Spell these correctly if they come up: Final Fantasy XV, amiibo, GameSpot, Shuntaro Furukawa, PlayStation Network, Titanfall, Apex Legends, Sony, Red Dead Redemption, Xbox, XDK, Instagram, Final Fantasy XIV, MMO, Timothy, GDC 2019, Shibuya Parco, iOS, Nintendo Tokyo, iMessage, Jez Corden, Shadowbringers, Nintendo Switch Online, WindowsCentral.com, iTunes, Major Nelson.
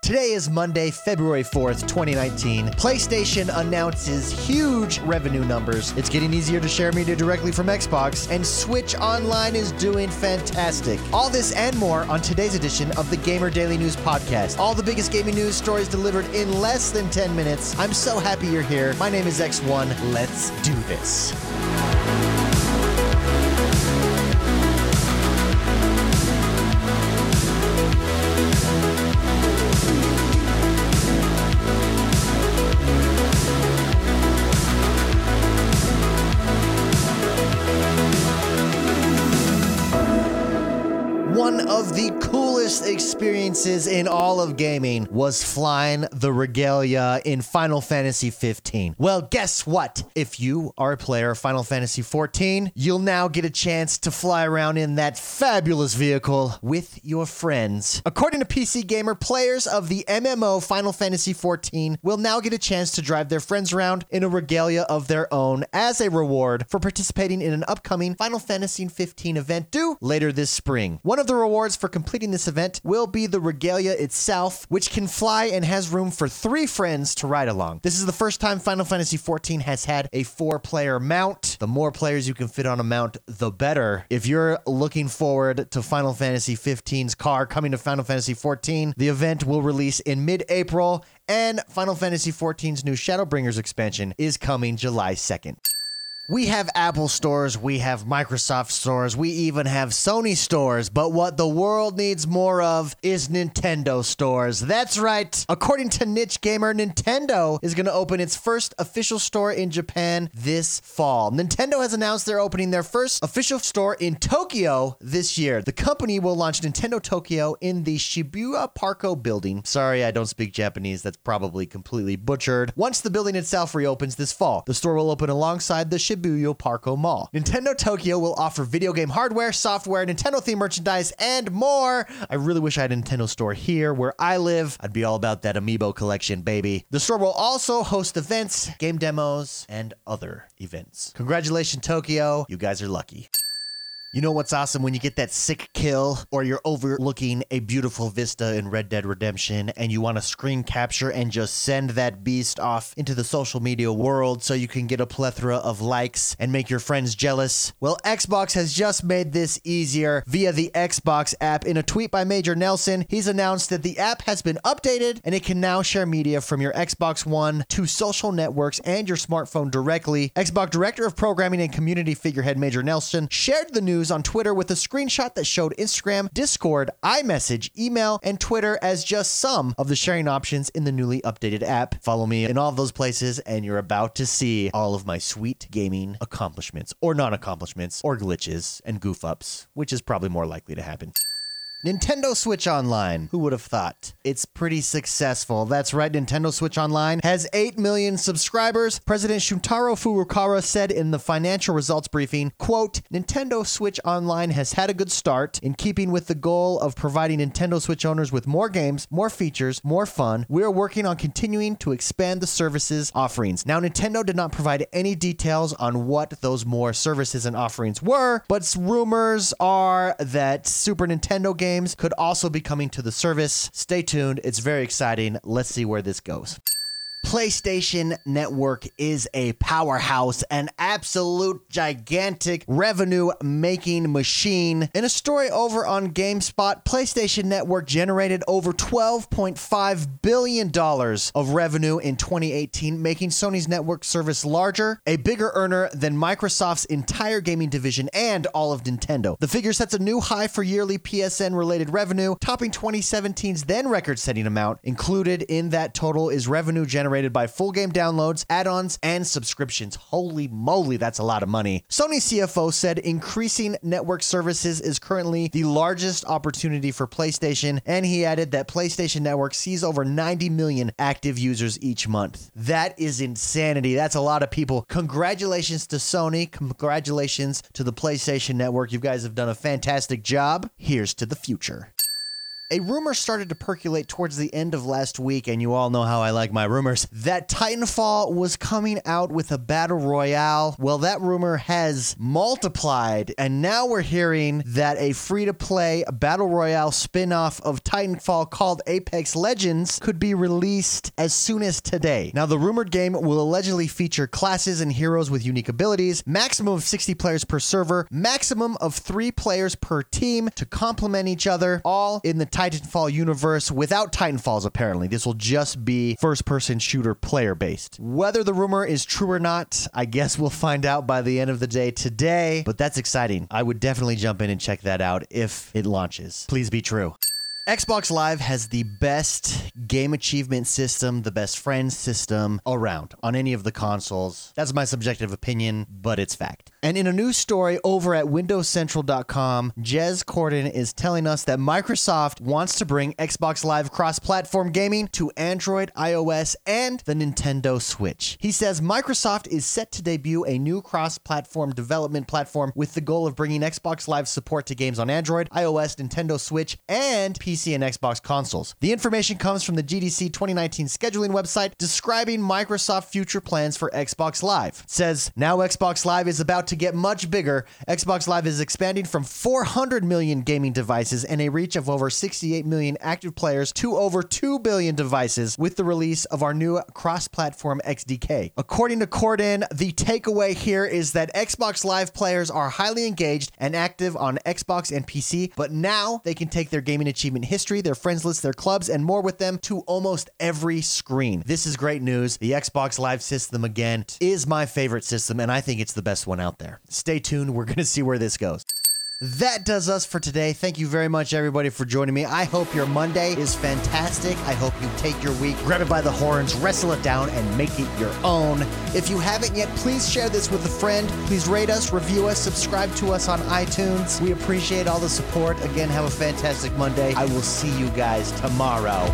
Today is Monday, February 4th, 2019. PlayStation announces huge revenue numbers. It's getting easier to share media directly from Xbox, and Switch Online is doing fantastic. All this and more on today's edition of the Gamer Daily News Podcast. All the biggest gaming news stories delivered in less than 10 minutes. I'm so happy you're here. My name is X1. Let's do this. Experiences in all of gaming was flying the regalia in Final Fantasy XV. Well, guess what? If you are a player of Final Fantasy XIV, you'll now get a chance to fly around in that fabulous vehicle with your friends. According to PC Gamer, players of the MMO Final Fantasy XIV will now get a chance to drive their friends around in a regalia of their own as a reward for participating in an upcoming Final Fantasy XV event due later this spring. One of the rewards for completing this event will be the regalia itself, which can fly and has room for 3 friends to ride along. This is the first time Final Fantasy XIV has had a 4-player mount. The more players you can fit on a mount, the better. If you're looking forward to Final Fantasy XV's car coming to Final Fantasy XIV, the event will release in mid-April, and Final Fantasy XIV's new Shadowbringers expansion is coming July 2nd. We have Apple stores, we have Microsoft stores, we even have Sony stores, but what the world needs more of is Nintendo stores. That's right. According to Niche Gamer, Nintendo is going to open its first official store in Japan this fall. Nintendo has announced they're opening their first official store in Tokyo this year. The company will launch Nintendo Tokyo in the Shibuya Parco building. Sorry, I don't speak Japanese. That's probably completely butchered. Once the building itself reopens this fall, the store will open alongside the Shibuya Parco Mall. Nintendo Tokyo will offer video game hardware, software, Nintendo-themed merchandise, and more. I really wish I had a Nintendo store here where I live. I'd be all about that amiibo collection, baby. The store will also host events, game demos, and other events. Congratulations, Tokyo. You guys are lucky. You know what's awesome? When you get that sick kill or you're overlooking a beautiful vista in Red Dead Redemption and you want to screen capture and just send that beast off into the social media world so you can get a plethora of likes and make your friends jealous. Well, Xbox has just made this easier via the Xbox app. In a tweet by Major Nelson, he's announced that the app has been updated and it can now share media from your Xbox One to social networks and your smartphone directly. Xbox Director of Programming and Community Figurehead Major Nelson shared the news on Twitter with a screenshot that showed Instagram, Discord, iMessage, email, and Twitter as just some of the sharing options in the newly updated app. Follow me in all of those places and you're about to see all of my sweet gaming accomplishments, or non-accomplishments, or glitches and goof-ups, which is probably more likely to happen. Nintendo Switch Online. Who would have thought? It's pretty successful. That's right, Nintendo Switch Online has 8 million subscribers. President Shuntaro Furukawa said in the financial results briefing, quote, Nintendo Switch Online has had a good start in keeping with the goal of providing Nintendo Switch owners with more games, more features, more fun. We are working on continuing to expand the services offerings. Now, Nintendo did not provide any details on what those more services and offerings were, but rumors are that Super Nintendo games could also be coming to the service. Stay tuned. It's very exciting. Let's see where this goes. PlayStation Network is a powerhouse, an absolute gigantic revenue-making machine. In a story over on GameSpot, PlayStation Network generated over $12.5 billion of revenue in 2018, making Sony's network service larger, a bigger earner than Microsoft's entire gaming division and all of Nintendo. The figure sets a new high for yearly PSN-related revenue, topping 2017's then record-setting amount. Included in that total is revenue generated by full game downloads, add-ons, and subscriptions. Holy moly, that's a lot of money. Sony CFO said increasing network services is currently the largest opportunity for PlayStation, and he added that PlayStation Network sees over 90 million active users each month. That is insanity. That's a lot of people. Congratulations to Sony. Congratulations to the PlayStation Network. You guys have done a fantastic job. Here's to the future. A rumor started to percolate towards the end of last week, and you all know how I like my rumors, that Titanfall was coming out with a battle royale. Well, that rumor has multiplied, and now we're hearing that a free-to-play battle royale spin-off of Titanfall called Apex Legends could be released as soon as today. Now, the rumored game will allegedly feature classes and heroes with unique abilities, maximum of 60 players per server, maximum of 3 players per team to complement each other, all in the Titanfall universe without Titanfalls, apparently. This will just be first-person shooter player-based. Whether the rumor is true or not, I guess we'll find out by the end of the day today, but that's exciting. I would definitely jump in and check that out if it launches. Please be true. Xbox Live has the best game achievement system, the best friend system around on any of the consoles. That's my subjective opinion, but it's fact. And in a news story over at WindowsCentral.com, Jez Corden is telling us that Microsoft wants to bring Xbox Live cross-platform gaming to Android, iOS, and the Nintendo Switch. He says Microsoft is set to debut a new cross-platform development platform with the goal of bringing Xbox Live support to games on Android, iOS, Nintendo Switch, and PC. And Xbox consoles. The information comes from the GDC 2019 scheduling website describing Microsoft's future plans for Xbox Live. It says, now Xbox Live is about to get much bigger. Xbox Live is expanding from 400 million gaming devices and a reach of over 68 million active players to over 2 billion devices with the release of our new cross-platform XDK. According to Corden, the takeaway here is that Xbox Live players are highly engaged and active on Xbox and PC, but now they can take their gaming achievement history, their friends list, their clubs, and more with them to almost every screen. This is great news. The Xbox Live system, again, is my favorite system, and I think it's the best one out there. Stay tuned. We're going to see where this goes. That does us for today. Thank you very much, everybody, for joining me. I hope your Monday is fantastic. I hope you take your week, grab it by the horns, wrestle it down, and make it your own. If you haven't yet, please share this with a friend. Please rate us, review us, subscribe to us on iTunes. We appreciate all the support. Again, have a fantastic Monday. I will see you guys tomorrow.